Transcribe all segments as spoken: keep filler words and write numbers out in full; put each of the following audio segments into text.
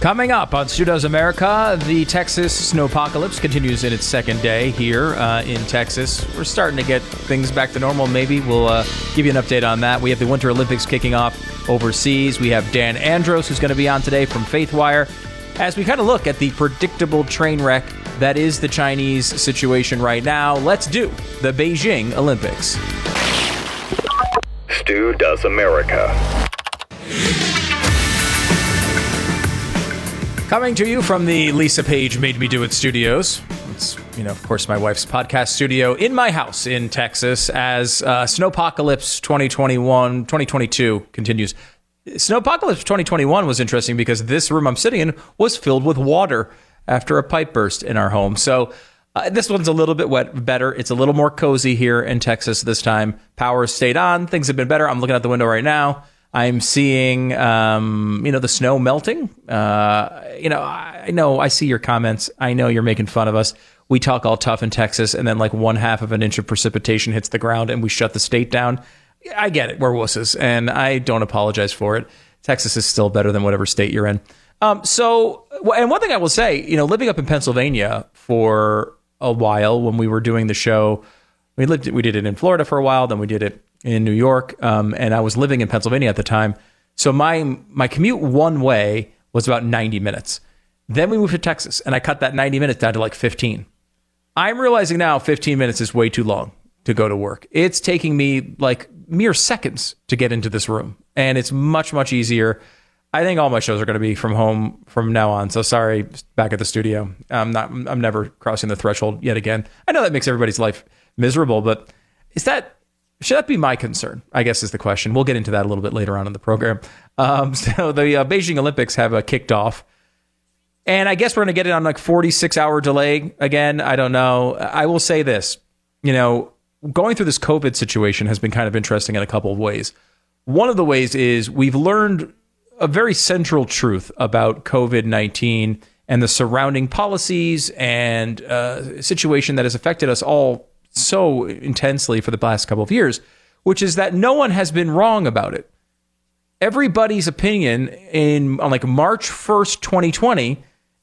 Coming up on Stu Does America, the Texas snowpocalypse continues in its second day here uh, in Texas. We're starting to get things back to normal, maybe. We'll uh, give you an update on that. We have the Winter Olympics kicking off overseas. We have Dan Andros, who's going to be on today from Faithwire, as we kind of look at the predictable train wreck that is the Chinese situation right now. Let's do the Beijing Olympics. Stu Does America. Coming to you from the Lisa Page Made Me Do It studios. It's, you know, of course, my wife's podcast studio in my house in Texas as uh, Snowpocalypse twenty twenty-one, twenty twenty-two continues. Snowpocalypse twenty twenty-one was interesting because this room I'm sitting in was filled with water after a pipe burst in our home. So uh, this one's a little bit wet, better. It's a little more cozy here in Texas this time. Power stayed on. Things have been better. I'm looking out the window right now. I'm seeing, um, you know, the snow melting. Uh, you know, I know I see your comments. I know you're making fun of us. We talk all tough in Texas, and then like one half of an inch of precipitation hits the ground, and we shut the state down. I get it. We're wusses, and I don't apologize for it. Texas is still better than whatever state you're in. Um, so, and one thing I will say, you know, living up in Pennsylvania for a while when we were doing the show, we lived, we did it in Florida for a while, then we did it in New York, um, and I was living in Pennsylvania at the time. So my my commute one way was about ninety minutes. Then we moved to Texas, and I cut that ninety minutes down to like fifteen. I'm realizing now fifteen minutes is way too long to go to work. It's taking me like mere seconds to get into this room, and it's much, much easier. I think all my shows are going to be from home from now on. So sorry, back at the studio. I'm not. I'm never crossing the threshold yet again. I know that makes everybody's life miserable, but is that... should that be my concern, I guess, is the question. We'll get into that a little bit later on in the program. Um, so the uh, Beijing Olympics have uh, kicked off. And I guess we're going to get it on like forty-six hour delay again. I don't know. I will say this. You know, going through this COVID situation has been kind of interesting in a couple of ways. One of the ways is we've learned a very central truth about COVID nineteen and the surrounding policies and uh, situation that has affected us all so intensely for the past couple of years, which is that no one has been wrong about it. Everybody's opinion in on like March first, twenty twenty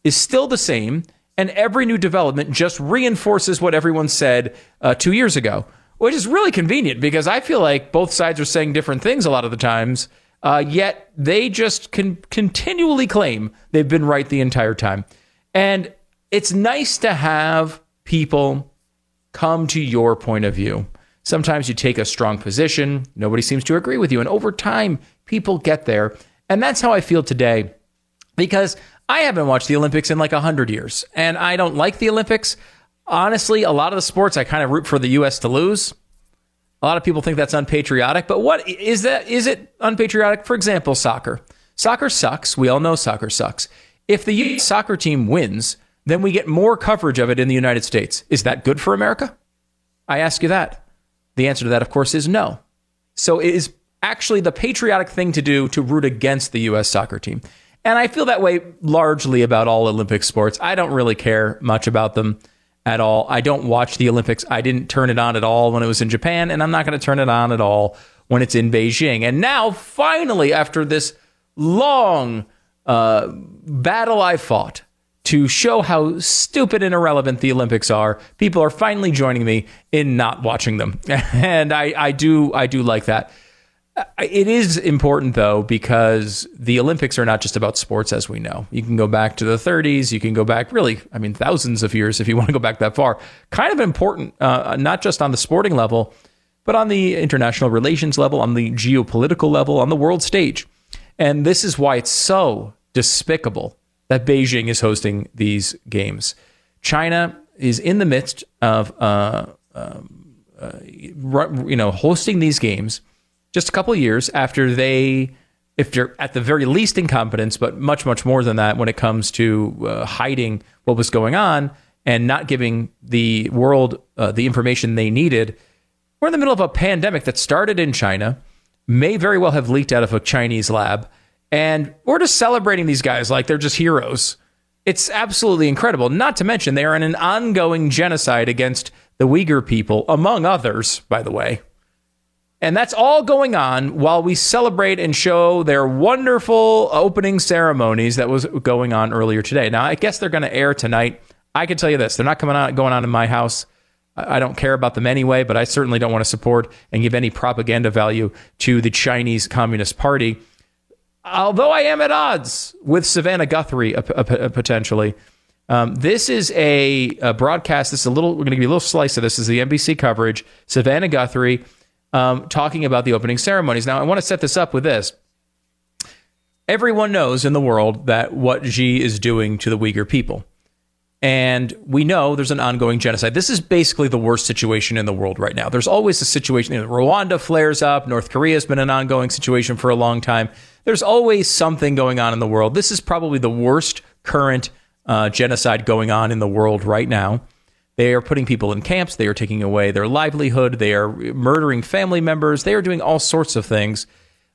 is still the same, and every new development just reinforces what everyone said uh, two years ago, which is really convenient because I feel like both sides are saying different things a lot of the times, uh, yet they just can continually claim they've been right the entire time. And it's nice to have people come to your point of view. Sometimes you take a strong position. Nobody seems to agree with you. And over time, people get there. And that's how I feel today, because I haven't watched the Olympics in like one hundred years. And I don't like the Olympics. Honestly, a lot of the sports, I kind of root for the U S to lose. A lot of people think that's unpatriotic. But what is that? Is it unpatriotic? For example, soccer. Soccer sucks. We all know soccer sucks. If the U S soccer team wins, then we get more coverage of it in the United States. Is that good for America? I ask you that. The answer to that, of course, is no. So it is actually the patriotic thing to do to root against the U S soccer team. And I feel that way largely about all Olympic sports. I don't really care much about them at all. I don't watch the Olympics. I didn't turn it on at all when it was in Japan, and I'm not going to turn it on at all when it's in Beijing. And now, finally, after this long uh, battle I fought to show how stupid and irrelevant the Olympics are, people are finally joining me in not watching them. And I, I do I do like that. It is important, though, because the Olympics are not just about sports, as we know. You can go back to the thirties. You can go back, really, I mean, thousands of years if you want to go back that far. Kind of important, uh, not just on the sporting level, but on the international relations level, on the geopolitical level, on the world stage. And this is why it's so despicable that Beijing is hosting these games. China is in the midst of, uh, um, uh, you know, hosting these games just a couple of years after they, if they're at the very least incompetence, but much, much more than that when it comes to uh, hiding what was going on and not giving the world uh, the information they needed. We're in the middle of a pandemic that started in China, may very well have leaked out of a Chinese lab, and we're just celebrating these guys like they're just heroes. It's absolutely incredible. Not to mention, they are in an ongoing genocide against the Uyghur people, among others, by the way. And that's all going on while we celebrate and show their wonderful opening ceremonies that was going on earlier today. Now, I guess they're going to air tonight. I can tell you this. They're not coming out, going on in my house. I don't care about them anyway, but I certainly don't want to support and give any propaganda value to the Chinese Communist Party. Although I am at odds with Savannah Guthrie, uh, uh, potentially. Um, this is a, a broadcast. This is a little, we're going to give you a little slice of this. This is the N B C coverage. Savannah Guthrie um, talking about the opening ceremonies. Now, I want to set this up with this. Everyone knows in the world that what Xi is doing to the Uyghur people. And we know there's an ongoing genocide. This is basically the worst situation in the world right now. There's always a situation. You know, Rwanda flares up. North Korea has been an ongoing situation for a long time. There's always something going on in the world. This is probably the worst current uh, genocide going on in the world right now. They are putting people in camps. They are taking away their livelihood. They are murdering family members. They are doing all sorts of things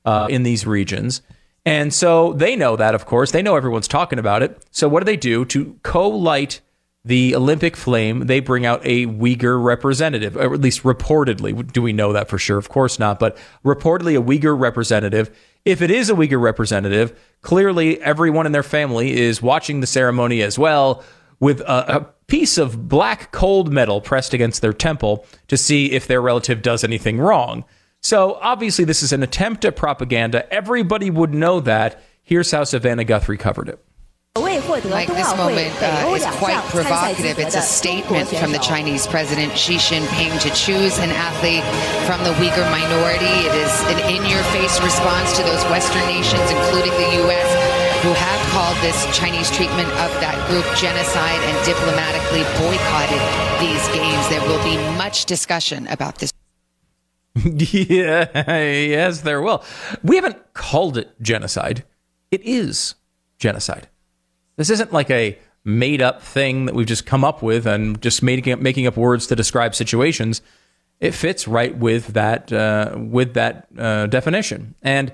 uh, in these regions. And so they know that, of course. They know everyone's talking about it. So what do they do to co-light the Olympic flame? They bring out a Uyghur representative, or at least reportedly. Do we know that for sure? Of course not. But reportedly a Uyghur representative. If it is a Uyghur representative, clearly everyone in their family is watching the ceremony as well, with a, a piece of black cold metal pressed against their temple to see if their relative does anything wrong. So obviously this is an attempt at propaganda. Everybody would know that. Here's how Savannah Guthrie covered it. Like this moment uh, is quite provocative. It's a statement from the Chinese president Xi Jinping to choose an athlete from the Uyghur minority. It is an in-your-face response to those Western nations, including the U S, who have called this Chinese treatment of that group genocide and diplomatically boycotted these games. There will be much discussion about this. Yeah, yes, there will. We haven't called it genocide. It is genocide. This isn't like a made-up thing that we've just come up with and just making up, making up words to describe situations. It fits right with that uh, with that uh, definition. And,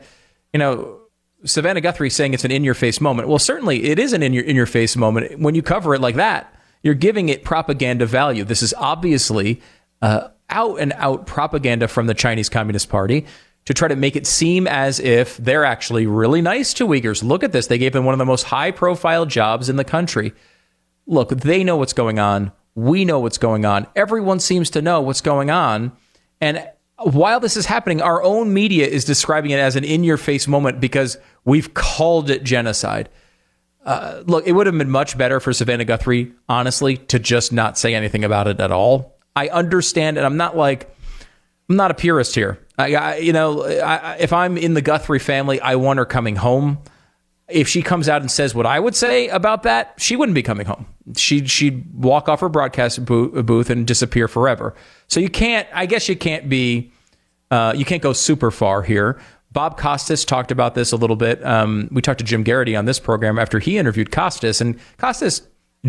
you know, Savannah Guthrie saying it's an in-your-face moment. Well, certainly it is an in your in your face moment. When you cover it like that, you're giving it propaganda value. This is obviously uh, out and out propaganda from the Chinese Communist Party to try to make it seem as if they're actually really nice to Uyghurs. Look at this. They gave them one of the most high-profile jobs in the country. Look, they know what's going on. We know what's going on. Everyone seems to know what's going on. And while this is happening, our own media is describing it as an in-your-face moment because we've called it genocide. Uh, look, it would have been much better for Savannah Guthrie, honestly, to just not say anything about it at all. I understand, and I'm not like, I'm not a purist here. I, I you know, I, if I'm in the Guthrie family, I want her coming home. If she comes out and says what I would say about that, she wouldn't be coming home. She'd, she'd walk off her broadcast booth and disappear forever. So you can't, I guess you can't be, uh, you can't go super far here. Bob Costas talked about this a little bit. Um, we talked to Jim Garrity on this program after he interviewed Costas. And Costas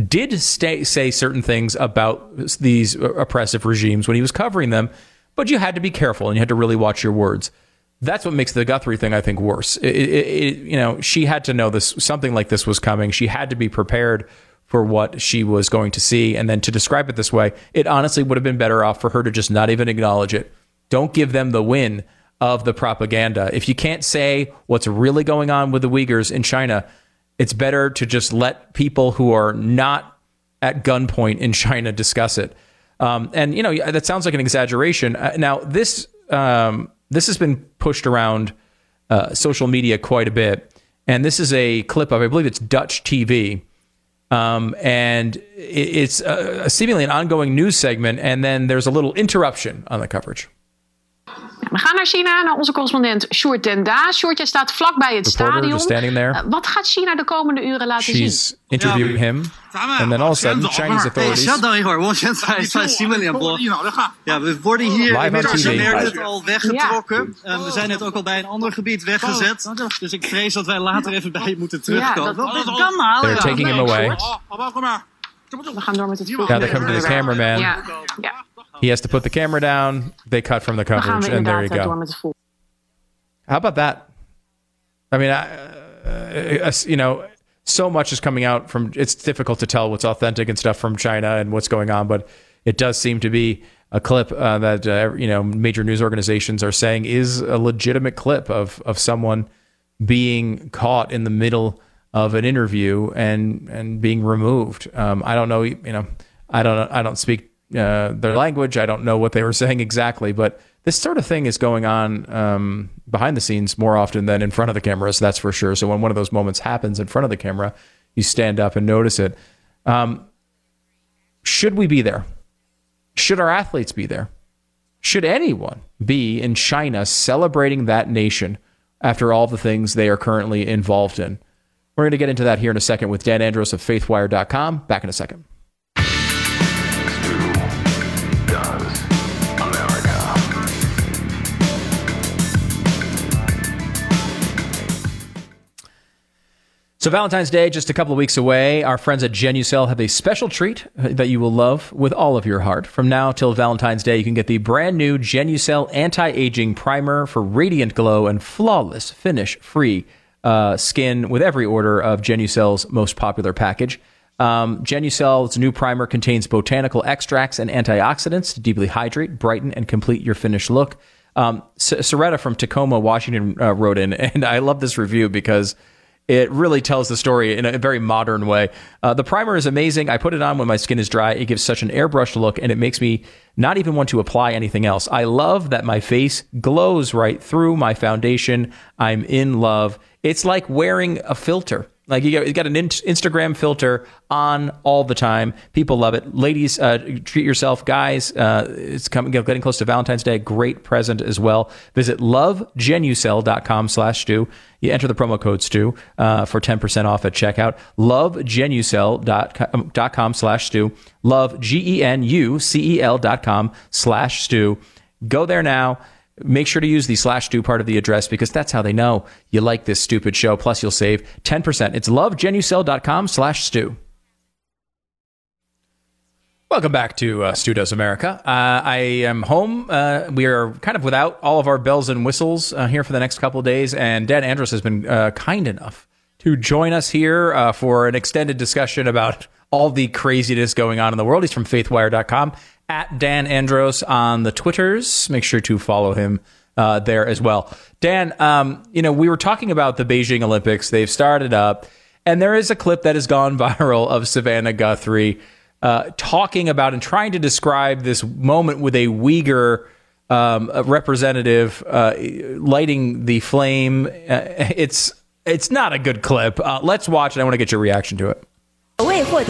did stay, say certain things about these oppressive regimes when he was covering them. But you had to be careful and you had to really watch your words. That's what makes the Guthrie thing, I think, worse. It, it, it, you know, she had to know this. Something like this was coming. She had to be prepared for what she was going to see. And then to describe it this way, it honestly would have been better off for her to just not even acknowledge it. Don't give them the win of the propaganda. If you can't say what's really going on with the Uyghurs in China, it's better to just let people who are not at gunpoint in China discuss it. Um, and, you know, that sounds like an exaggeration. Uh, now, this... Um, This has been pushed around uh, social media quite a bit. And this is a clip of, I believe it's Dutch T V. Um, and it, it's a, a seemingly an ongoing news segment. And then there's a little interruption on the coverage. We gaan naar China, naar onze correspondent Sjoerd Den Daas. Sjoerd, jij staat vlakbij het stadion. Uh, wat gaat China de komende uren laten She's zien? She's interviewing him, and then all of a sudden, Chinese authorities... Ja, we worden hier inmiddels gemerkt al weggetrokken. Ja. Uh, we zijn net ook al bij een ander gebied weggezet. Dus ik vrees dat wij later even bij je moeten terugkomen. Ja, dat, dat kan maar. They're taking him away. We gaan door met het volgende. Ja, daar komt de cameraman. Ja, ja. He has to put the camera down. They cut from the coverage, and there you go. How about that? I mean, I, uh, you know, so much is coming out from. It's difficult to tell what's authentic and stuff from China and what's going on, but it does seem to be a clip uh, that, uh, you know, major news organizations are saying is a legitimate clip of of someone being caught in the middle of an interview and and being removed. Um, I don't know, you know, I don't I don't speak uh, their language. I don't know what they were saying exactly, but this sort of thing is going on um, behind the scenes more often than in front of the cameras, that's for sure. So when one of those moments happens in front of the camera, you stand up and notice it. Um, should we be there? Should our athletes be there? Should anyone be in China celebrating that nation after all the things they are currently involved in? We're going to get into that here in a second with Dan Andros of faithwire dot com. Back in a second. So Valentine's Day, just a couple of weeks away, our friends at GenuCell have a special treat that you will love with all of your heart. From now till Valentine's Day, you can get the brand new GenuCell Anti-Aging Primer for radiant glow and flawless finish-free uh, skin with every order of GenuCell's most popular package. Um, GenuCell's new primer contains botanical extracts and antioxidants to deeply hydrate, brighten, and complete your finished look. Um, Soretta from Tacoma, Washington uh, wrote in, and I love this review because it really tells the story in a very modern way. Uh, the primer is amazing. I put it on when my skin is dry. It gives such an airbrushed look, and it makes me not even want to apply anything else. I love that my face glows right through my foundation. I'm in love. It's like wearing a filter. Like you got, you got an in- Instagram filter on all the time. People love it. Ladies, uh, treat yourself. Guys, uh, it's coming, getting close to Valentine's Day. Great present as well. Visit love genucell dot com slash Stu. You enter the promo code Stu uh, for ten percent off at checkout. love genucell dot com slash Stu. Love, G E N U C E L dot com slash Stu. Go there now. Make sure to use the slash do part of the address because that's how they know you like this stupid show. Plus, you'll save ten percent. It's love genucell dot com slash Stu. Welcome back to uh, Stu Does America. Uh, I am home. Uh, we are kind of without all of our bells and whistles uh, here for the next couple of days. And Dan Andros has been uh, kind enough to join us here uh, for an extended discussion about all the craziness going on in the world. He's from faithwire dot com. At Dan Andros on the Twitters. Make sure to follow him uh, there as well. Dan, um, you know, we were talking about the Beijing Olympics. They've started up, and there is a clip that has gone viral of Savannah Guthrie uh, talking about and trying to describe this moment with a Uyghur um, representative uh, lighting the flame. Uh, it's it's not a good clip. Uh, let's watch it. I want to get your reaction to it.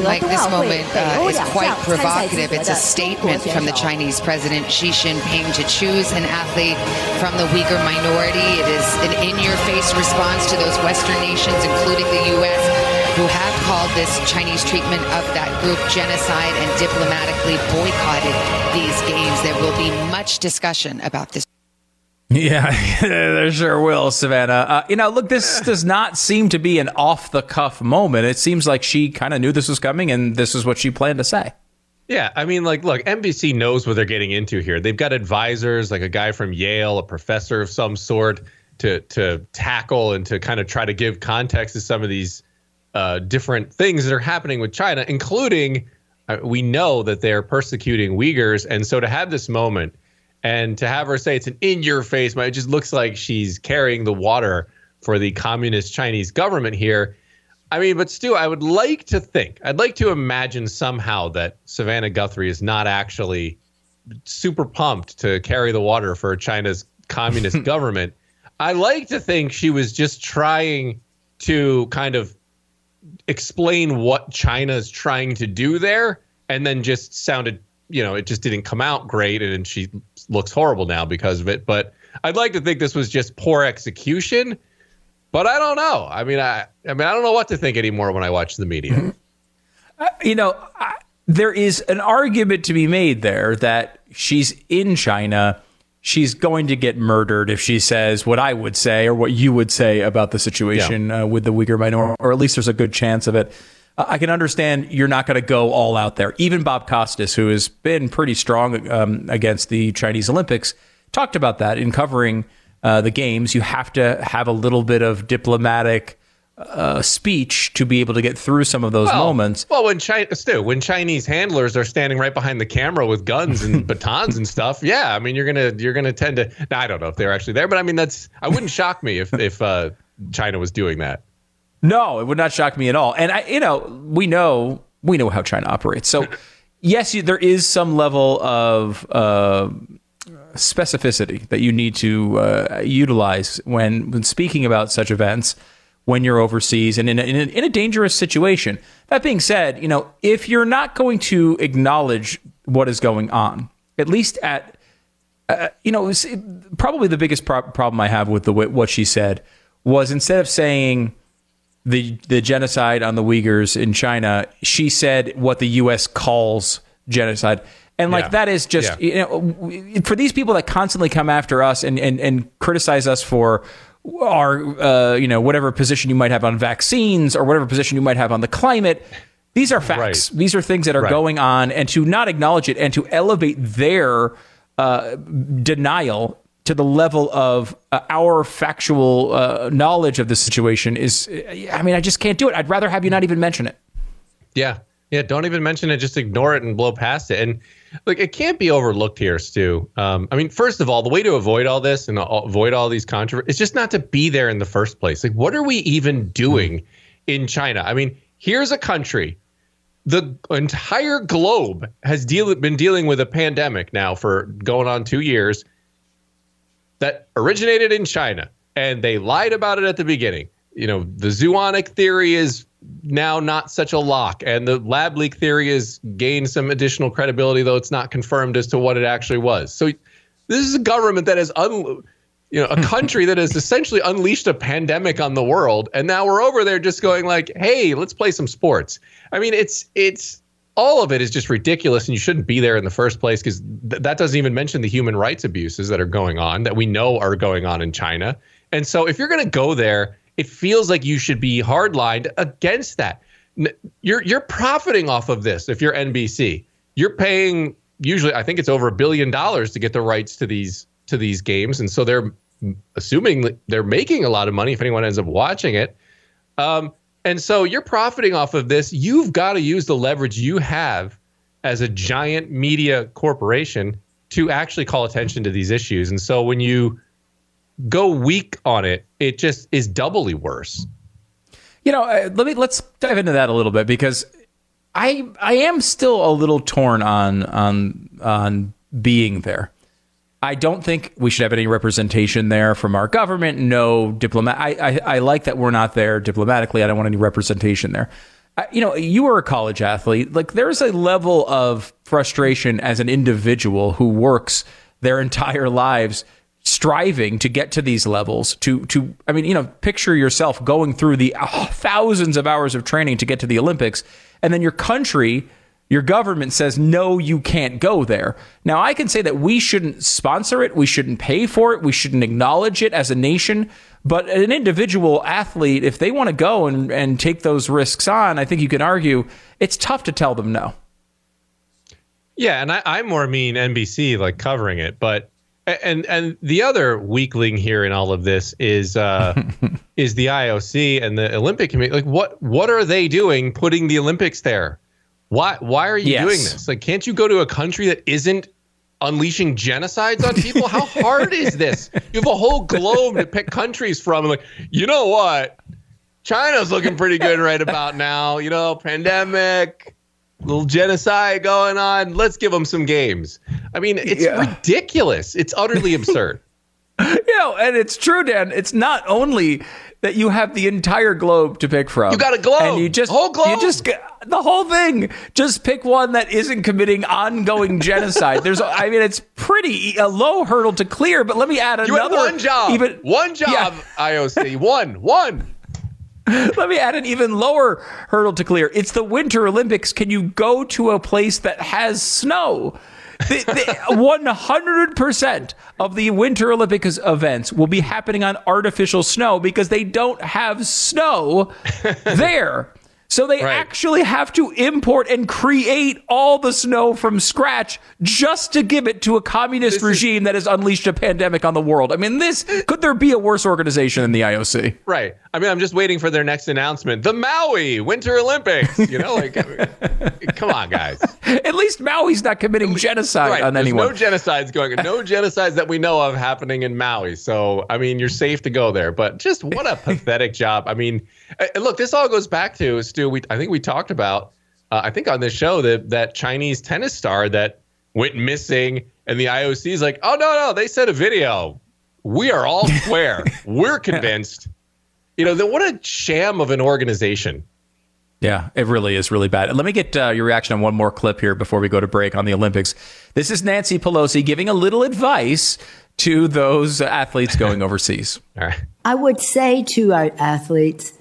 Like this moment uh, is quite provocative. It's a statement from the Chinese president Xi Jinping to choose an athlete from the Uyghur minority. It is an in-your-face response to those Western nations, including the U S, who have called this Chinese treatment of that group genocide and diplomatically boycotted these games. There will be much discussion about this. Yeah, there sure will, Savannah. Uh, you know, look, this does not seem to be an off-the-cuff moment. It seems like she kind of knew this was coming, and this is what she planned to say. Yeah, I mean, like, look, N B C knows what they're getting into here. They've got advisors, like a guy from Yale, a professor of some sort, to to tackle and to kind of try to give context to some of these uh, different things that are happening with China, including uh, we know that they're persecuting Uyghurs, and so to have this moment and to have her say it's an in-your-face, it just looks like she's carrying the water for the communist Chinese government here. I mean, but Stu, I would like to think, I'd like to imagine somehow that Savannah Guthrie is not actually super pumped to carry the water for China's communist government. I like to think she was just trying to kind of explain what China is trying to do there, and then just sounded, you know, it just didn't come out great, and she looks horrible now because of it. But I'd like to think this was just poor execution, but I don't know. I mean, I, I mean, I don't know what to think anymore when I watch the media. Mm-hmm. Uh, you know, I, there is an argument to be made there that she's in China. She's going to get murdered if she says what I would say or what you would say about the situation yeah. uh, with the Uyghur minority, or at least there's a good chance of it. I can understand you're not going to go all out there. Even Bob Costas, who has been pretty strong um, against the Chinese Olympics, talked about that in covering uh, the games. You have to have a little bit of diplomatic uh, speech to be able to get through some of those well, moments. Well, when China, Stu, when Chinese handlers are standing right behind the camera with guns and batons and stuff, yeah, I mean, you're gonna you're gonna tend to. Now, I don't know if they're actually there, but I mean, that's I wouldn't shock me if if uh, China was doing that. No, it would not shock me at all. And I, you know, we know we know how China operates, so. Yes, you, there is some level of uh, specificity that you need to uh, utilize when, when speaking about such events when you're overseas and in a, in, a, in a dangerous situation. That being said, you know, if you're not going to acknowledge what is going on, at least at, uh, you know, it, probably the biggest pro- problem I have with the what she said was instead of saying The, the genocide on the Uyghurs in China, she said what the U S calls genocide. And like yeah. that is just, yeah. you know, for these people that constantly come after us and, and, and criticize us for our, uh, you know, whatever position you might have on vaccines or whatever position you might have on the climate, these are facts. Right. These are things that are right. going on. And to not acknowledge it and to elevate their uh, denial to the level of uh, our factual uh, knowledge of the situation is, I mean, I just can't do it. I'd rather have you not even mention it. Yeah. Yeah. Don't even mention it. Just ignore it and blow past it. And like, it can't be overlooked here, Stu. Um, I mean, first of all, the way to avoid all this and avoid all these controversies is just not to be there in the first place. Like, what are we even doing in China? I mean, here's a country. The entire globe has deal- been dealing with a pandemic now for going on two years. That originated in China, and they lied about it at the beginning. You know, the zoonotic theory is now not such a lock, and the lab leak theory has gained some additional credibility, though it's not confirmed as to what it actually was. So this is a government that has, un- you know, a country that has essentially unleashed a pandemic on the world, and now we're over there just going like, hey, let's play some sports. I mean, it's it's all of it is just ridiculous, and you shouldn't be there in the first place because th- that doesn't even mention the human rights abuses that are going on that we know are going on in China. And so if you're going to go there, it feels like you should be hardlined against that. N- you're you're profiting off of this. If you're N B C, you're paying usually I think it's over a billion dollars to get the rights to these to these games. And so they're assuming they're making a lot of money if anyone ends up watching it. Um And so you're profiting off of this. You've got to use the leverage you have as a giant media corporation to actually call attention to these issues. And so when you go weak on it, it just is doubly worse. You know, let me let's dive into that a little bit because I I am still a little torn on on on being there. I don't think we should have any representation there from our government. No diplomat. I, I, I like that we're not there diplomatically. I don't want any representation there. I, you know, you were a college athlete. Like, there's a level of frustration as an individual who works their entire lives striving to get to these levels. To to I mean, you know, picture yourself going through the oh, thousands of hours of training to get to the Olympics, and then your country. Your government says, no, you can't go there. Now, I can say that we shouldn't sponsor it. We shouldn't pay for it. We shouldn't acknowledge it as a nation. But an individual athlete, if they want to go and, and take those risks on, I think you can argue it's tough to tell them no. Yeah, and I, I more mean N B C, like covering it. But and and the other weakling here in all of this is uh, is the I O C and the Olympic Committee. Like, what what are they doing putting the Olympics there? Why Why are you yes. doing this? Like, can't you go to a country that isn't unleashing genocides on people? How hard is this? You have a whole globe to pick countries from. Like, you know what? China's looking pretty good right about now. You know, pandemic, little genocide going on. Let's give them some games. I mean, it's yeah. ridiculous. It's utterly absurd. You know, and it's true, Dan. It's not only that you have the entire globe to pick from. You got a globe. And you just, the whole globe. You just, the whole thing. Just pick one that isn't committing ongoing genocide. There's, I mean, it's pretty a low hurdle to clear, but let me add another. You had one job. Even, one job, yeah. I O C. One, one. Let me add an even lower hurdle to clear. It's the Winter Olympics. Can you go to a place that has snow? one hundred percent of the Winter Olympics events will be happening on artificial snow because they don't have snow there. So they right. actually have to import and create all the snow from scratch just to give it to a communist this regime is, that has unleashed a pandemic on the world. I mean, this could there be a worse organization than the I O C? Right. I mean, I'm just waiting for their next announcement. The Maui Winter Olympics. You know, like, I mean, come on, guys. At least Maui's not committing genocide right. on There's anyone. There's no genocides going on. No genocides that we know of happening in Maui. So, I mean, you're safe to go there. But just what a pathetic job. I mean, look, this all goes back to – We, I think we talked about, uh, I think on this show, that that Chinese tennis star that went missing, and the I O C is like, oh, no, no, they sent a video. We are all square. We're convinced. You know, the, what a sham of an organization. Yeah, it really is really bad. Let me get uh, your reaction on one more clip here before we go to break on the Olympics. This is Nancy Pelosi giving a little advice to those athletes going overseas. All right. I would say to our athletes,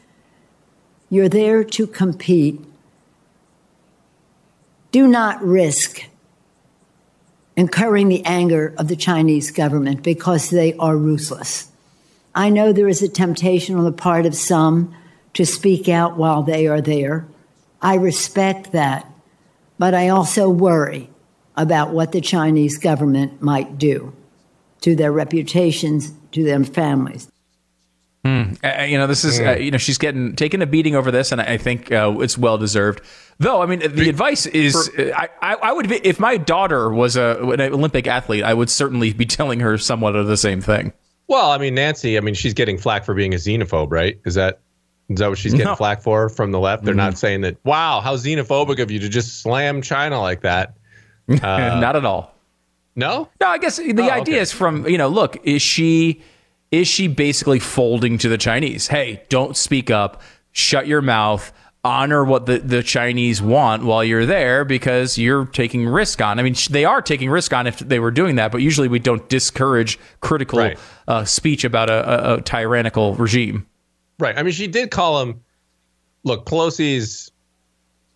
you're there to compete. Do not risk incurring the anger of the Chinese government because they are ruthless. I know there is a temptation on the part of some to speak out while they are there. I respect that, but I also worry about what the Chinese government might do to their reputations, to their families. Mm. Uh, you know, this is, uh, you know, she's getting taking a beating over this, and I think uh, it's well deserved. Though, I mean, the advice is, For, I, I, I would, be, if my daughter was a, an Olympic athlete, I would certainly be telling her somewhat of the same thing. Well, I mean, Nancy, I mean, she's getting flack for being a xenophobe, right? Is that is that what she's getting no. flack for from the left? They're mm-hmm. not saying that, wow, how xenophobic of you to just slam China like that. Uh, not at all. No? No, I guess the oh, idea okay. is from, you know, look, is she... Is she basically folding to the Chinese? Hey, don't speak up. Shut your mouth. Honor what the, the Chinese want while you're there because you're taking risk on. I mean, they are taking risk on if they were doing that, but usually we don't discourage critical right. uh, speech about a, a, a tyrannical regime. Right. I mean, she did call him. Look, Pelosi's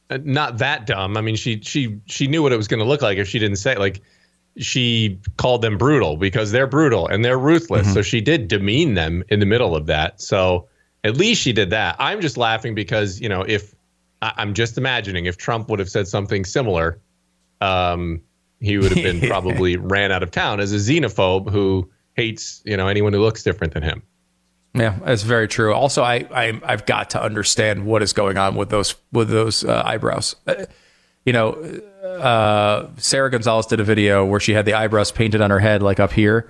not that dumb. I mean, she she she knew what it was going to look like if she didn't say it. Like, she called them brutal because they're brutal and they're ruthless. Mm-hmm. So she did demean them in the middle of that. So at least she did that. I'm just laughing because, you know, if I'm just imagining if Trump would have said something similar, um, he would have been probably ran out of town as a xenophobe who hates, you know, anyone who looks different than him. Yeah, that's very true. Also, I, I I've got to understand what is going on with those with those uh, eyebrows. Uh, You know, uh, Sarah Gonzalez did a video where she had the eyebrows painted on her head, like up here.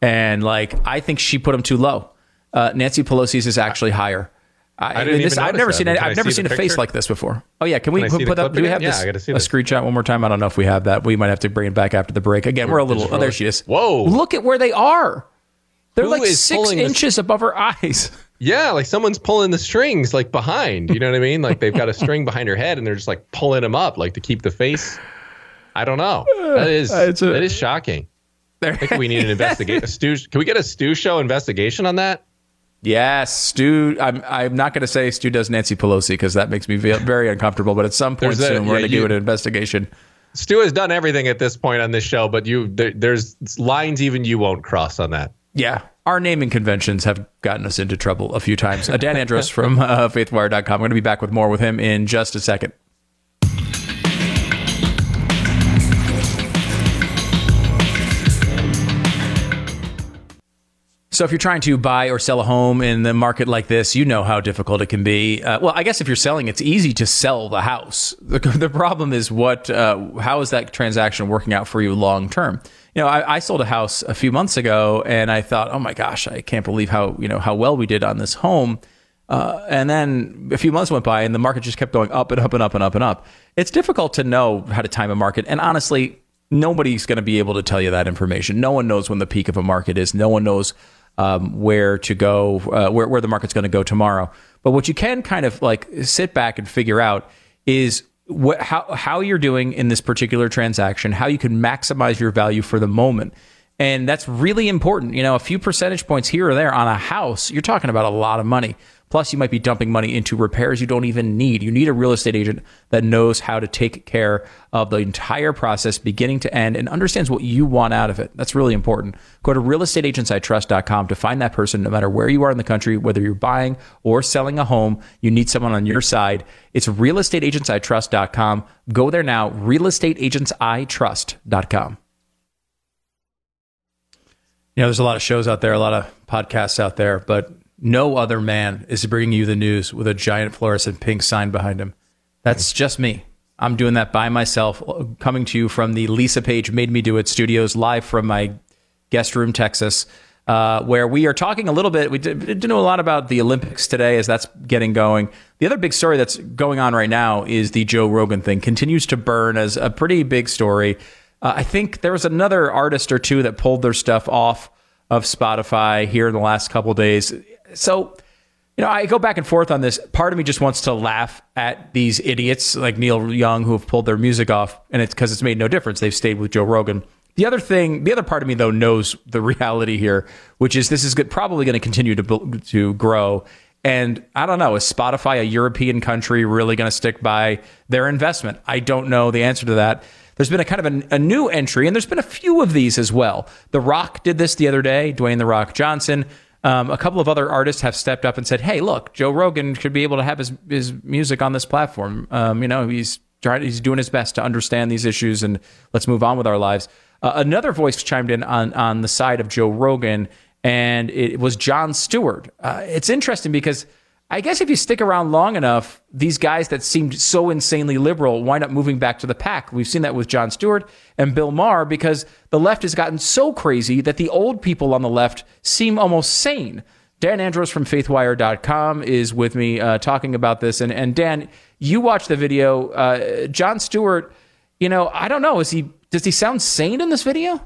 And like, I think she put them too low. Uh, Nancy Pelosi's is actually higher. I, I didn't this, even I've never that. seen it. I've never see seen a picture? face like this before. Oh, yeah. Can we can put, put up? Do we have yeah, this, I see this a screenshot one more time? I don't know if we have that. We might have to bring it back after the break. Again, we're, we're a little. Oh, there she is. Whoa. Look at where they are. They're Who like six inches this? above her eyes. Yeah, like someone's pulling the strings like behind, you know what I mean? Like they've got a string behind her head and they're just like pulling them up like to keep the face. I don't know. That is uh, a, that is shocking. I think we need an investigation. Stu, can we get a Stu show investigation on that? Yes, Stu. I'm I'm not going to say Stu Does Nancy Pelosi because that makes me very uncomfortable. But at some point there's soon, a, we're yeah, going to do an investigation. Stu has done everything at this point on this show, but you there, there's lines even you won't cross on that. Yeah. Our naming conventions have gotten us into trouble a few times. Uh, Dan Andros from uh, faithwire dot com. I'm going to be back with more with him in just a second. So if you're trying to buy or sell a home in the market like this, you know how difficult it can be. Uh, well, I guess if you're selling, it's easy to sell the house. The, the problem is what, uh, how is that transaction working out for you long term? You know, I, I sold a house a few months ago and I thought, oh my gosh, I can't believe how, you know, how well we did on this home. Uh, and then a few months went by and the market just kept going up and up and up and up and up. It's difficult to know how to time a market. And honestly, nobody's going to be able to tell you that information. No one knows when the peak of a market is. No one knows Um, where to go, uh, where, where the market's going to go tomorrow. But what you can kind of like sit back and figure out is what, how, how you're doing in this particular transaction, how you can maximize your value for the moment. And that's really important. You know, a few percentage points here or there on a house, you're talking about a lot of money. Plus, you might be dumping money into repairs you don't even need. You need a real estate agent that knows how to take care of the entire process, beginning to end, and understands what you want out of it. That's really important. Go to real estate agents I trust dot com to find that person, no matter where you are in the country, whether you're buying or selling a home. You need someone on your side. It's real estate agents I trust dot com. Go there now, real estate agents I trust dot com. You know, there's a lot of shows out there, a lot of podcasts out there, but no other man is bringing you the news with a giant fluorescent pink sign behind him. That's just me. I'm doing that by myself, coming to you from the Lisa Page Made Me Do It studios, live from my guest room, Texas, uh, where we are talking a little bit. We did, did know a lot about the Olympics today as that's getting going. The other big story that's going on right now is the Joe Rogan thing. Continues to burn as a pretty big story. Uh, I think there was another artist or two that pulled their stuff off of Spotify here in the last couple of days. So, you know, I go back and forth on this. Part of me just wants to laugh at these idiots like Neil Young who have pulled their music off, and it's because it's made no difference. They've stayed with Joe Rogan. The other thing, the other part of me, though, knows the reality here, which is this is good, probably going to continue to to grow. And I don't know, is Spotify, a European country, really going to stick by their investment? I don't know the answer to that. There's been a kind of a, a new entry, and there's been a few of these as well. The Rock did this the other day, Dwayne "The Rock" Johnson. Um, a couple of other artists have stepped up and said, hey, look, Joe Rogan should be able to have his, his music on this platform. Um, you know, he's trying, he's doing his best to understand these issues, and let's move on with our lives. Uh, another voice chimed in on, on the side of Joe Rogan, and it was Jon Stewart. Uh, it's interesting because I guess if you stick around long enough, these guys that seemed so insanely liberal wind up moving back to the pack. We've seen that with Jon Stewart and Bill Maher, because the left has gotten so crazy that the old people on the left seem almost sane. Dan Andros from faithwire dot com is with me uh, talking about this. And, and Dan, you watched the video. Uh, Jon Stewart, you know, I don't know. Is he does he sound sane in this video?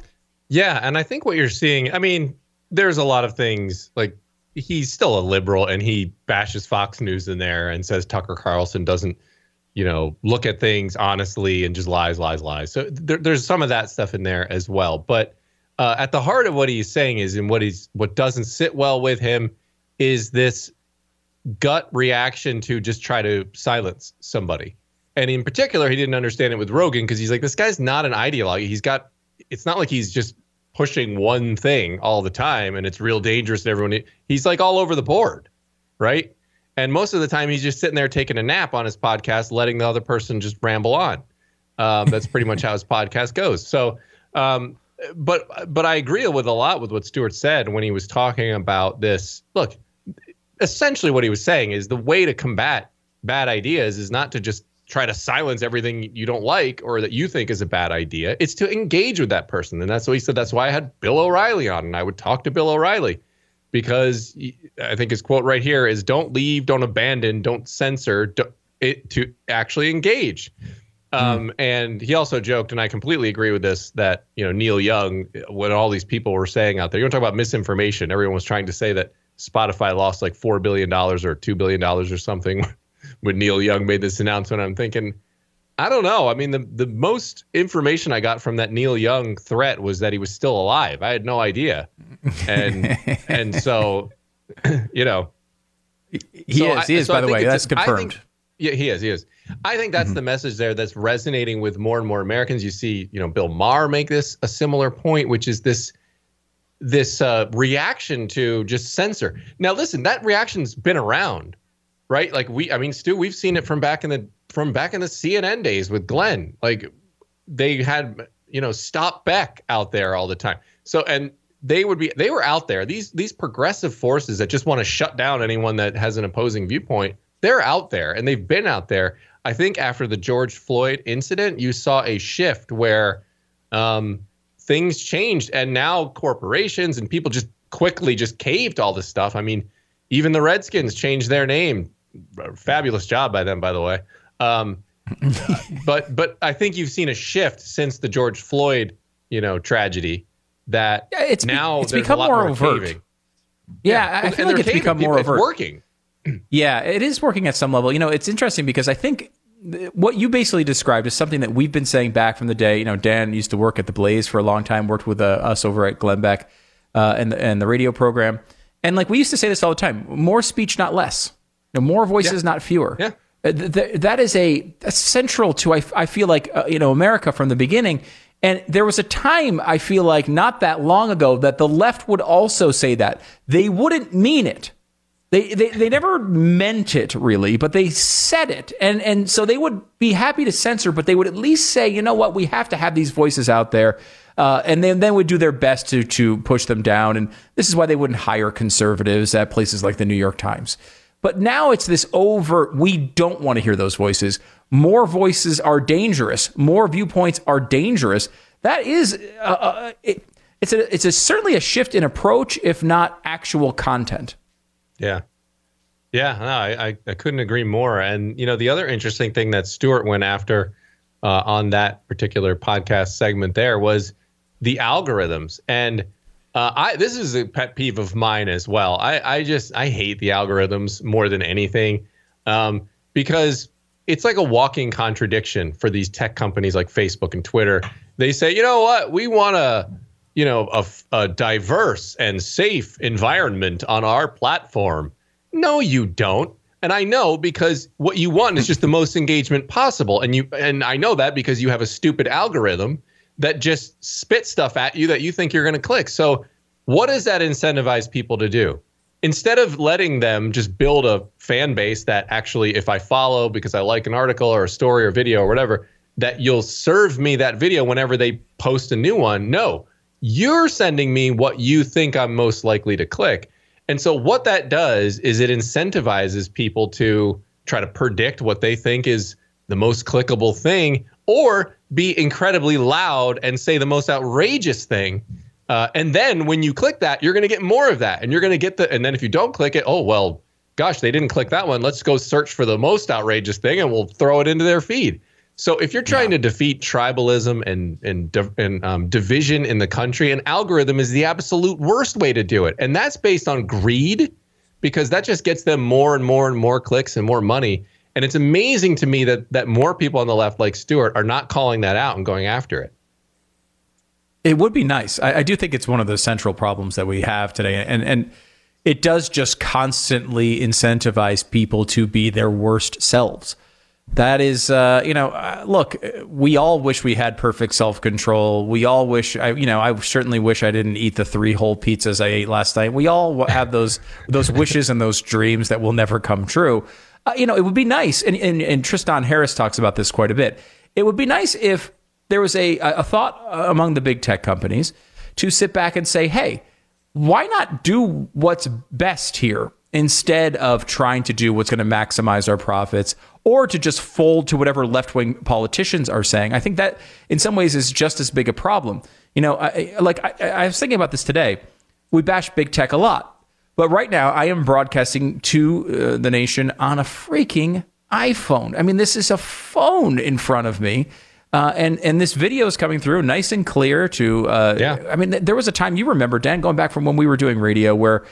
Yeah, and I think what you're seeing, I mean, there's a lot of things like he's still a liberal and he bashes Fox News in there and says Tucker Carlson doesn't, you know, look at things honestly and just lies, lies, lies. So there, there's some of that stuff in there as well. But uh, at the heart of what he's saying is, and what he's what doesn't sit well with him is this gut reaction to just try to silence somebody. And in particular, he didn't understand it with Rogan because he's like, this guy's not an ideologue. He's got it's not like he's just pushing one thing all the time and it's real dangerous to everyone. He's like all over the board, right? And most of the time he's just sitting there taking a nap on his podcast, letting the other person just ramble on. Um, that's pretty much how his podcast goes. So, um, but but I agree with a lot with what Stewart said when he was talking about this. Look, essentially what he was saying is the way to combat bad ideas is not to just try to silence everything you don't like or that you think is a bad idea. It's to engage with that person. And that's what he said. That's why I had Bill O'Reilly on, and I would talk to Bill O'Reilly because I think his quote right here is don't leave, don't abandon, don't censor, don't, it to actually engage. Mm. Um, and he also joked, and I completely agree with this, that, you know, Neil Young, when all these people were saying out there, you want to talk about misinformation. Everyone was trying to say that Spotify lost like four billion dollars or two billion dollars or something when Neil Young made this announcement. I'm thinking, I don't know. I mean, the, the most information I got from that Neil Young threat was that he was still alive. I had no idea. And and so, you know. He so is, he I, is, so by the way. That's confirmed. Think, yeah, he is, he is. I think that's mm-hmm. the message there that's resonating with more and more Americans. You see, you know, Bill Maher make this a similar point, which is this this uh, reaction to just censor. Now, listen, that reaction's been around. Right. Like we I mean, Stu, we've seen it from back in the from back in the C N N days with Glenn. Like they had, you know, stop Beck out there all the time. So and they would be they were out there. These these progressive forces that just want to shut down anyone that has an opposing viewpoint. They're out there and they've been out there. I think after the George Floyd incident, you saw a shift where um, things changed. And now corporations and people just quickly just caved all this stuff. I mean, even the Redskins changed their name. Fabulous job by them, by the way. Um, but but I think you've seen a shift since the George Floyd, you know, tragedy. That yeah, it's now be, it's become more, more overt. Caving. Yeah, yeah. I, I feel like it's caving. become more overt. It's working. Yeah, it is working at some level. You know, it's interesting because I think what you basically described is something that we've been saying back from the day. You know, Dan used to work at the Blaze for a long time. Worked with uh, us over at Glenn Beck uh, and and the radio program. And like we used to say this all the time, more speech, not less. You know, more voices, yeah. not fewer. Yeah. That is a that's central to, I, I feel like, uh, you know, America from the beginning. And there was a time, I feel like, not that long ago, that the left would also say that. They wouldn't mean it. They they, they never meant it, really, but they said it. And, and so they would be happy to censor, but they would at least say, you know what, we have to have these voices out there. Uh, and then then would do their best to to push them down. And this is why they wouldn't hire conservatives at places like the New York Times. But now it's this overt, we don't want to hear those voices. More voices are dangerous. More viewpoints are dangerous. That is, uh, uh, it, it's a, it's a, certainly a shift in approach, if not actual content. Yeah. Yeah, no, I, I, I couldn't agree more. And, you know, the other interesting thing that Stewart went after uh, on that particular podcast segment there was the algorithms. And Uh, I, this is a pet peeve of mine as well. I, I just I hate the algorithms more than anything, um, because it's like a walking contradiction for these tech companies like Facebook and Twitter. They say, you know what, we want a, you know, a, a diverse and safe environment on our platform. No, you don't. And I know, because what you want is just the most engagement possible. And you and I know that because you have a stupid algorithm that just spit stuff at you that you think you're going to click. So what does that incentivize people to do? Instead of letting them just build a fan base that actually, if I follow because I like an article or a story or video or whatever, that you'll serve me that video whenever they post a new one. No, you're sending me what you think I'm most likely to click. And so what that does is it incentivizes people to try to predict what they think is the most clickable thing, or be incredibly loud and say the most outrageous thing. Uh, and then when you click that, you're going to get more of that. And you're going to get the, and then if you don't click it, oh, well, gosh, they didn't click that one. Let's go search for the most outrageous thing and we'll throw it into their feed. So if you're trying yeah. to defeat tribalism and, and, div- and um, division in the country, an algorithm is the absolute worst way to do it. And that's based on greed, because that just gets them more and more and more clicks and more money. And it's amazing to me that that more people on the left, like Stewart, are not calling that out and going after it. It would be nice. I, I do think it's one of the central problems that we have today. And and it does just constantly incentivize people to be their worst selves. That is, uh, you know, uh, look, we all wish we had perfect self-control. We all wish, I, you know, I certainly wish I didn't eat the three whole pizzas I ate last night. We all have those those wishes and those dreams that will never come true. Uh, you know, it would be nice, and, and, and Tristan Harris talks about this quite a bit, it would be nice if there was a, a thought among the big tech companies to sit back and say, hey, why not do what's best here instead of trying to do what's going to maximize our profits, or to just fold to whatever left-wing politicians are saying. I think that in some ways is just as big a problem. You know, I, like I, I was thinking about this today. We bash big tech a lot. But right now, I am broadcasting to uh, the nation on a freaking iPhone. I mean, this is a phone in front of me. Uh, and, and this video is coming through nice and clear to... Uh, yeah. I mean, there was a time, you remember, Dan, going back from when we were doing radio, where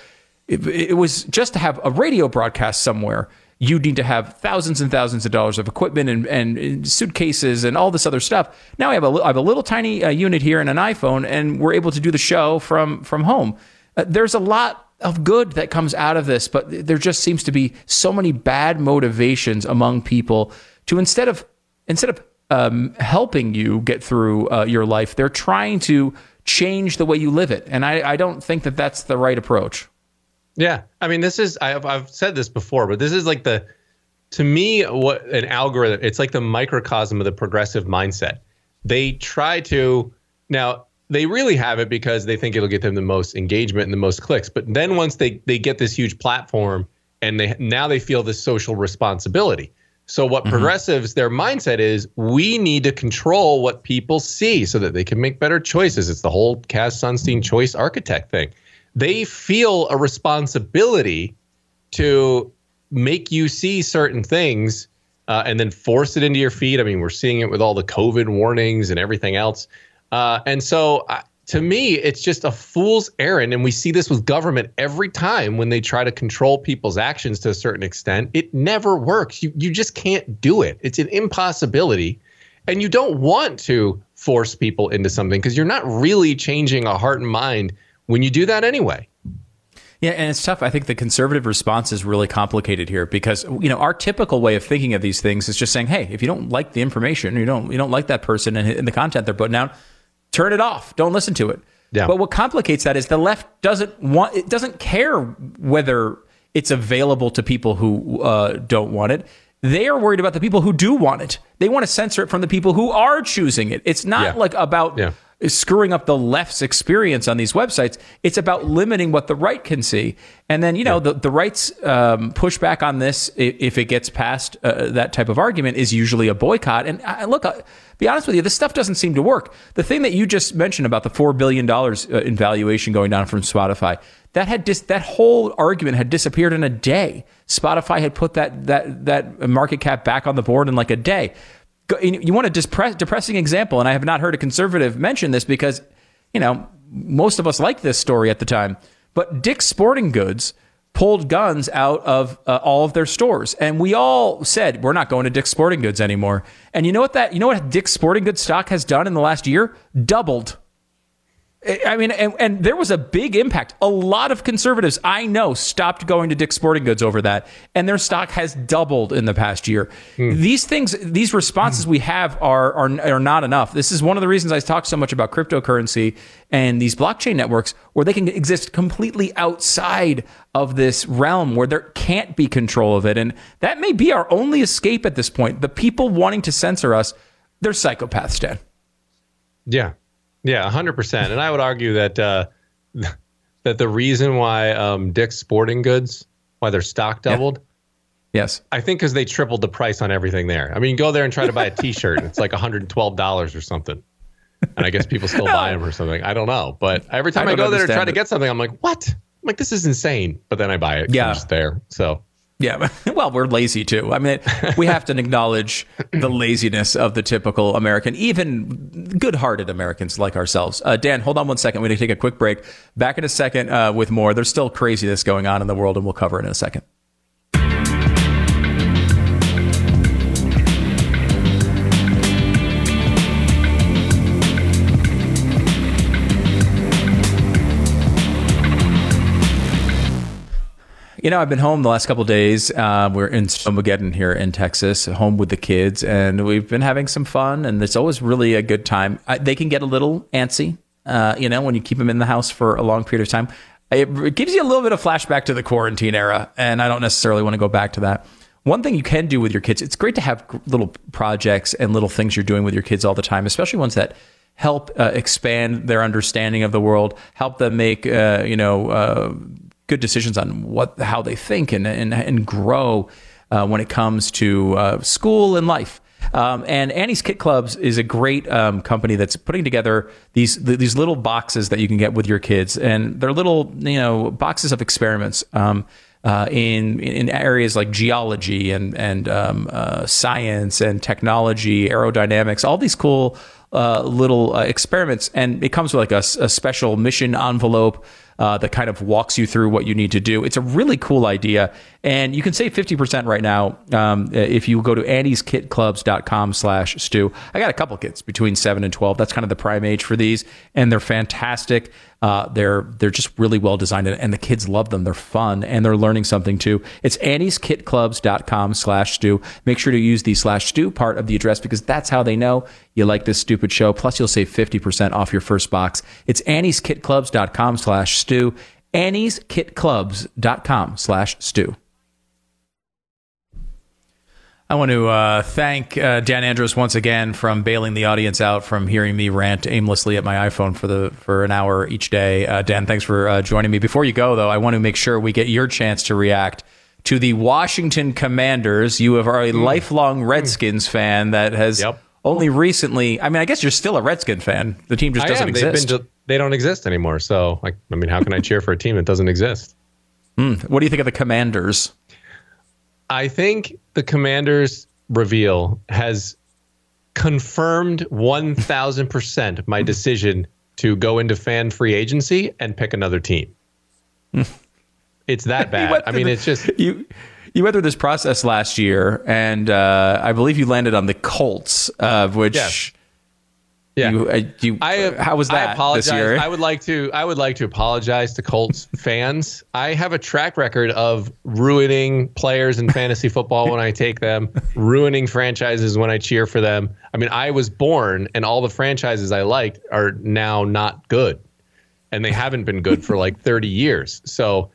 it, it was just to have a radio broadcast somewhere, you need to have thousands and thousands of dollars of equipment and, and suitcases and all this other stuff. Now I have a, I have a little tiny uh, unit here and an iPhone, and we're able to do the show from, from home. Uh, there's a lot of good that comes out of this, but there just seems to be so many bad motivations among people to, instead of instead of um, helping you get through uh, your life, they're trying to change the way you live it. And I, I don't think that that's the right approach. Yeah. I mean, this is, I've, I've said this before, but this is like the, to me, what an algorithm, it's like the microcosm of the progressive mindset. They try to, now, they really have it because they think it'll get them the most engagement and the most clicks. But then once they, they get this huge platform, and they now they feel this social responsibility. So what mm-hmm. progressives, their mindset is, we need to control what people see so that they can make better choices. It's the whole Cass Sunstein choice architect thing. They feel a responsibility to make you see certain things uh, and then force it into your feed. I mean, we're seeing it with all the COVID warnings and everything else. Uh, and so uh, to me, it's just a fool's errand. And we see this with government every time when they try to control people's actions to a certain extent. It never works. You you just can't do it. It's an impossibility. And you don't want to force people into something because you're not really changing a heart and mind when you do that anyway. Yeah, and it's tough. I think the conservative response is really complicated here because, you know, our typical way of thinking of these things is just saying, hey, if you don't like the information, you don't you don't like that person and, and the content they're putting out, turn it off. Don't listen to it. Yeah. But what complicates that is the left doesn't want it, doesn't care whether it's available to people who uh, don't want it. They are worried about the people who do want it. They want to censor it from the people who are choosing it. It's not yeah. like about yeah. screwing up the left's experience on these websites. It's about limiting what the right can see. And then, you know, yeah. the, the right's um, pushback on this, if it gets past uh, that type of argument, is usually a boycott. And I, look, I'll be honest with you, this stuff doesn't seem to work. The thing that you just mentioned about the four billion dollars in valuation going down from Spotify, That had dis- that whole argument had disappeared in a day. Spotify had put that that that market cap back on the board in like a day. Go, you want a depress- depressing example, and I have not heard a conservative mention this because, you know, most of us liked this story at the time. But Dick's Sporting Goods pulled guns out of uh, all of their stores, and we all said we're not going to Dick's Sporting Goods anymore. And you know what that you know what Dick's Sporting Goods stock has done in the last year? Doubled. I mean, and, and there was a big impact. A lot of conservatives I know stopped going to Dick's Sporting Goods over that, and their stock has doubled in the past year. Mm. These things, these responses mm. we have are, are are not enough. This is one of the reasons I talk so much about cryptocurrency and these blockchain networks, where they can exist completely outside of this realm where there can't be control of it. And that may be our only escape at this point. The people wanting to censor us, they're psychopaths, Dan. Yeah. Yeah, one hundred percent. And I would argue that uh, that the reason why um, Dick's Sporting Goods, why their stock doubled, yeah. yes, I think because they tripled the price on everything there. I mean, you go there and try to buy a T-shirt, and it's like one hundred twelve dollars or something. And I guess people still no. buy them or something. I don't know. But every time I, I go there to try it. to get something, I'm like, what? I'm like, this is insane. But then I buy it. Yeah. I'm just there. So. Yeah, well, we're lazy, too. I mean, it, we have to acknowledge the laziness of the typical American, even good-hearted Americans like ourselves. Uh, Dan, hold on one second. We're going to take a quick break. Back in a second uh, with more. There's still craziness going on in the world, and we'll cover it in a second. You know, I've been home the last couple of days. Uh, we're in Snowmageddon here in Texas, home with the kids, and we've been having some fun, and it's always really a good time. I, they can get a little antsy, uh, you know, when you keep them in the house for a long period of time. It, it gives you a little bit of flashback to the quarantine era, and I don't necessarily want to go back to that. One thing you can do with your kids, it's great to have little projects and little things you're doing with your kids all the time, especially ones that help uh, expand their understanding of the world, help them make, uh, you know, uh, good decisions on what, how they think and and, and grow uh, when it comes to uh, school and life. Um, and Annie's Kit Clubs is a great um, company that's putting together these these little boxes that you can get with your kids, and they're little you know boxes of experiments um, uh, in in areas like geology and and um, uh, science and technology, aerodynamics, all these cool uh, little uh, experiments. And it comes with like a, a special mission envelope. Uh, that kind of walks you through what you need to do. It's a really cool idea. And you can save fifty percent right now um, if you go to annies kit clubs dot com slash stew. I got a couple kids between seven and twelve. That's kind of the prime age for these. And they're fantastic. Uh, they're they're just really well designed. And the kids love them. They're fun. And they're learning something too. It's annies kit clubs dot com slash stew. Make sure to use the slash stew part of the address because that's how they know you like this stupid show. Plus, you'll save fifty percent off your first box. It's annies kit clubs dot com slash stew. annies kit clubs dot com slash stew. I want to uh, thank uh, Dan Andros once again from bailing the audience out from hearing me rant aimlessly at my iPhone for the for an hour each day. Uh, Dan, thanks for uh, joining me. Before you go, though, I want to make sure we get your chance to react to the Washington Commanders. You are a mm. lifelong Redskins mm. fan that has... Yep. Only recently, I mean, I guess you're still a Redskin fan. The team just doesn't exist. Been, they don't exist anymore. So, like, I mean, how can I cheer for a team that doesn't exist? Mm, what do you think of the Commanders? I think the Commanders reveal has confirmed one thousand percent my decision to go into fan free agency and pick another team. It's that bad. I mean, the, it's just... you. You went through this process last year, and uh, I believe you landed on the Colts, uh, which yes. Yeah. You, uh, you, I, uh, how was that I apologize. This year? I would like to, I would like to apologize to Colts fans. I have a track record of ruining players in fantasy football when I take them, ruining franchises when I cheer for them. I mean, I was born and all the franchises I liked are now not good. And they haven't been good for like thirty years. So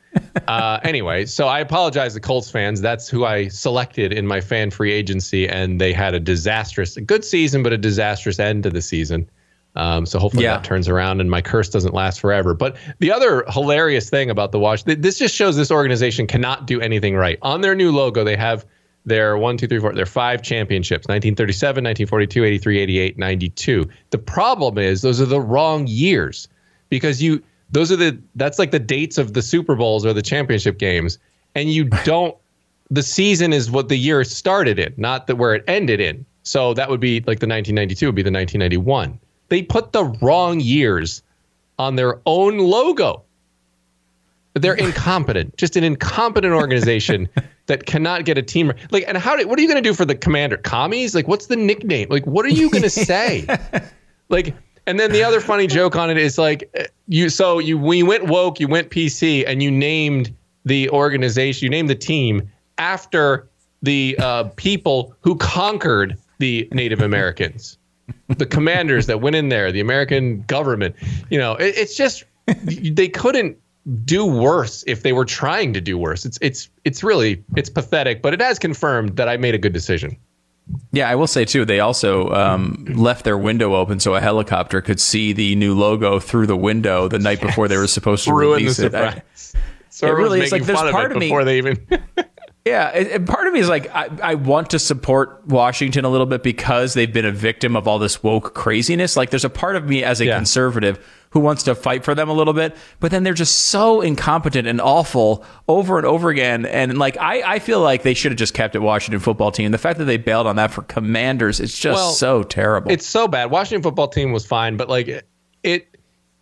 uh, anyway, so I apologize to Colts fans. That's who I selected in my fan free agency. And they had a disastrous, a good season, but a disastrous end to the season. Um, so hopefully yeah. that turns around and my curse doesn't last forever. But the other hilarious thing about the Wash, this just shows this organization cannot do anything right. On their new logo, they have their one, two, three, four, their five championships, nineteen thirty-seven, nineteen forty-two, eighty-three, eighty-eight, ninety-two. The problem is those are the wrong years. Because you, those are the, that's like the dates of the Super Bowls or the championship games. And you don't, the season is what the year started in, not that where it ended in. So that would be like the nineteen ninety-two would be the nineteen ninety-one. They put the wrong years on their own logo. They're incompetent, just an incompetent organization that cannot get a team. Like, and how did, what are you going to do for the Commander? Commies? Like, what's the nickname? Like, what are you going to say? Like, and then the other funny joke on it is like, you. So you when you went woke, you went P C, and you named the organization, you named the team after the uh, people who conquered the Native Americans, the commanders that went in there, the American government. You know, it, it's just they couldn't do worse if they were trying to do worse. It's it's it's really it's pathetic, but it has confirmed that I made a good decision. Yeah, I will say, too, they also um, left their window open so a helicopter could see the new logo through the window the night yes. before they were supposed to Ruin release the it. I, so it really is like there's part of, of me before they even. Yeah, it, it, part of me is like I, I want to support Washington a little bit because they've been a victim of all this woke craziness. Like there's a part of me as a yeah. conservative who wants to fight for them a little bit, but then they're just so incompetent and awful over and over again. And like, I, I feel like they should have just kept it Washington Football Team. The fact that they bailed on that for Commanders, it's just well, so terrible. It's so bad. Washington Football Team was fine, but like it, it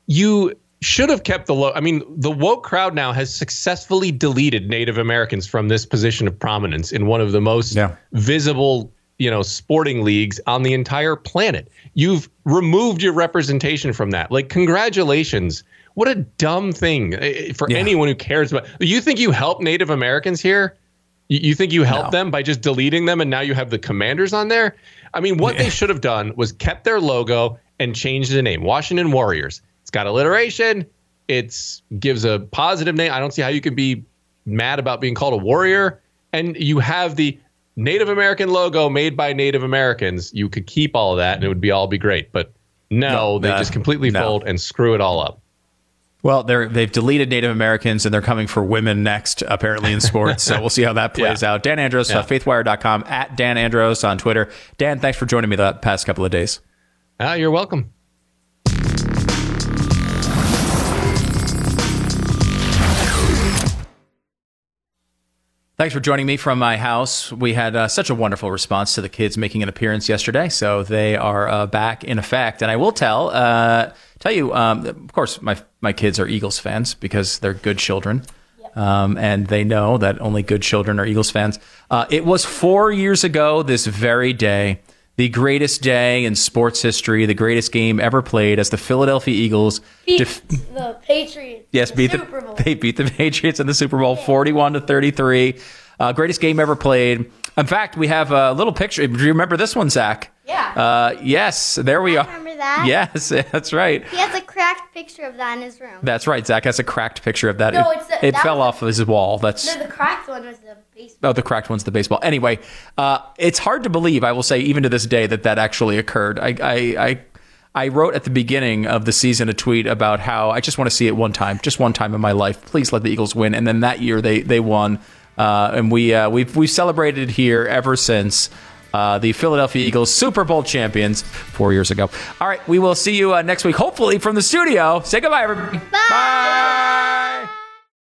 you should have kept the low. I mean, the woke crowd now has successfully deleted Native Americans from this position of prominence in one of the most yeah. visible, you know, sporting leagues on the entire planet. You've removed your representation from that. Like, congratulations. What a dumb thing for yeah. anyone who cares about. You think you help Native Americans here? You think you help no. them by just deleting them and now you have the Commanders on there? I mean, what yeah. they should have done was kept their logo and changed the name. Washington Warriors. It's got alliteration. It gives a positive name. I don't see how you can be mad about being called a warrior. And you have the Native American logo made by Native Americans. You could keep all of that and it would be all be great. But no, no they no, just completely no. fold and screw it all up. Well, they're, they've deleted Native Americans and they're coming for women next, apparently, in sports. So we'll see how that plays yeah. out. Dan Andros, yeah. uh, faithwire dot com, at Dan Andros on Twitter. Dan, thanks for joining me the past couple of days. Uh, you're welcome. Thanks for joining me from my house. We had uh, such a wonderful response to the kids making an appearance yesterday, so they are uh, back in effect. And I will tell uh, tell you, um, of course, my my kids are Eagles fans because they're good children, yep. um, and they know that only good children are Eagles fans. Uh, it was four years ago this very day, the greatest day in sports history, the greatest game ever played, as the Philadelphia Eagles beat def- the Patriots. Yes, the beat Super Bowl. The, they beat the Patriots in the Super Bowl, forty-one to thirty-three. Uh, greatest game ever played. In fact, we have a little picture. Do you remember this one, Zach? Yeah. Uh, yes, there we I are. Remember that? Yes, that's right. He has a cracked picture of that in his room. That's right. Zach has a cracked picture of that. No, it's the, it that fell off of his wall. That's no, the cracked one was the. Oh, the cracked one's the baseball. Anyway, uh, it's hard to believe, I will say, even to this day, that that actually occurred. I, I, I, I wrote at the beginning of the season a tweet about how I just want to see it one time, just one time in my life. Please let the Eagles win. And then that year they they won, uh, and we uh, we've we've celebrated here ever since. Uh, the Philadelphia Eagles Super Bowl champions four years ago. All right, we will see you uh, next week, hopefully from the studio. Say goodbye, everybody. Bye. Bye.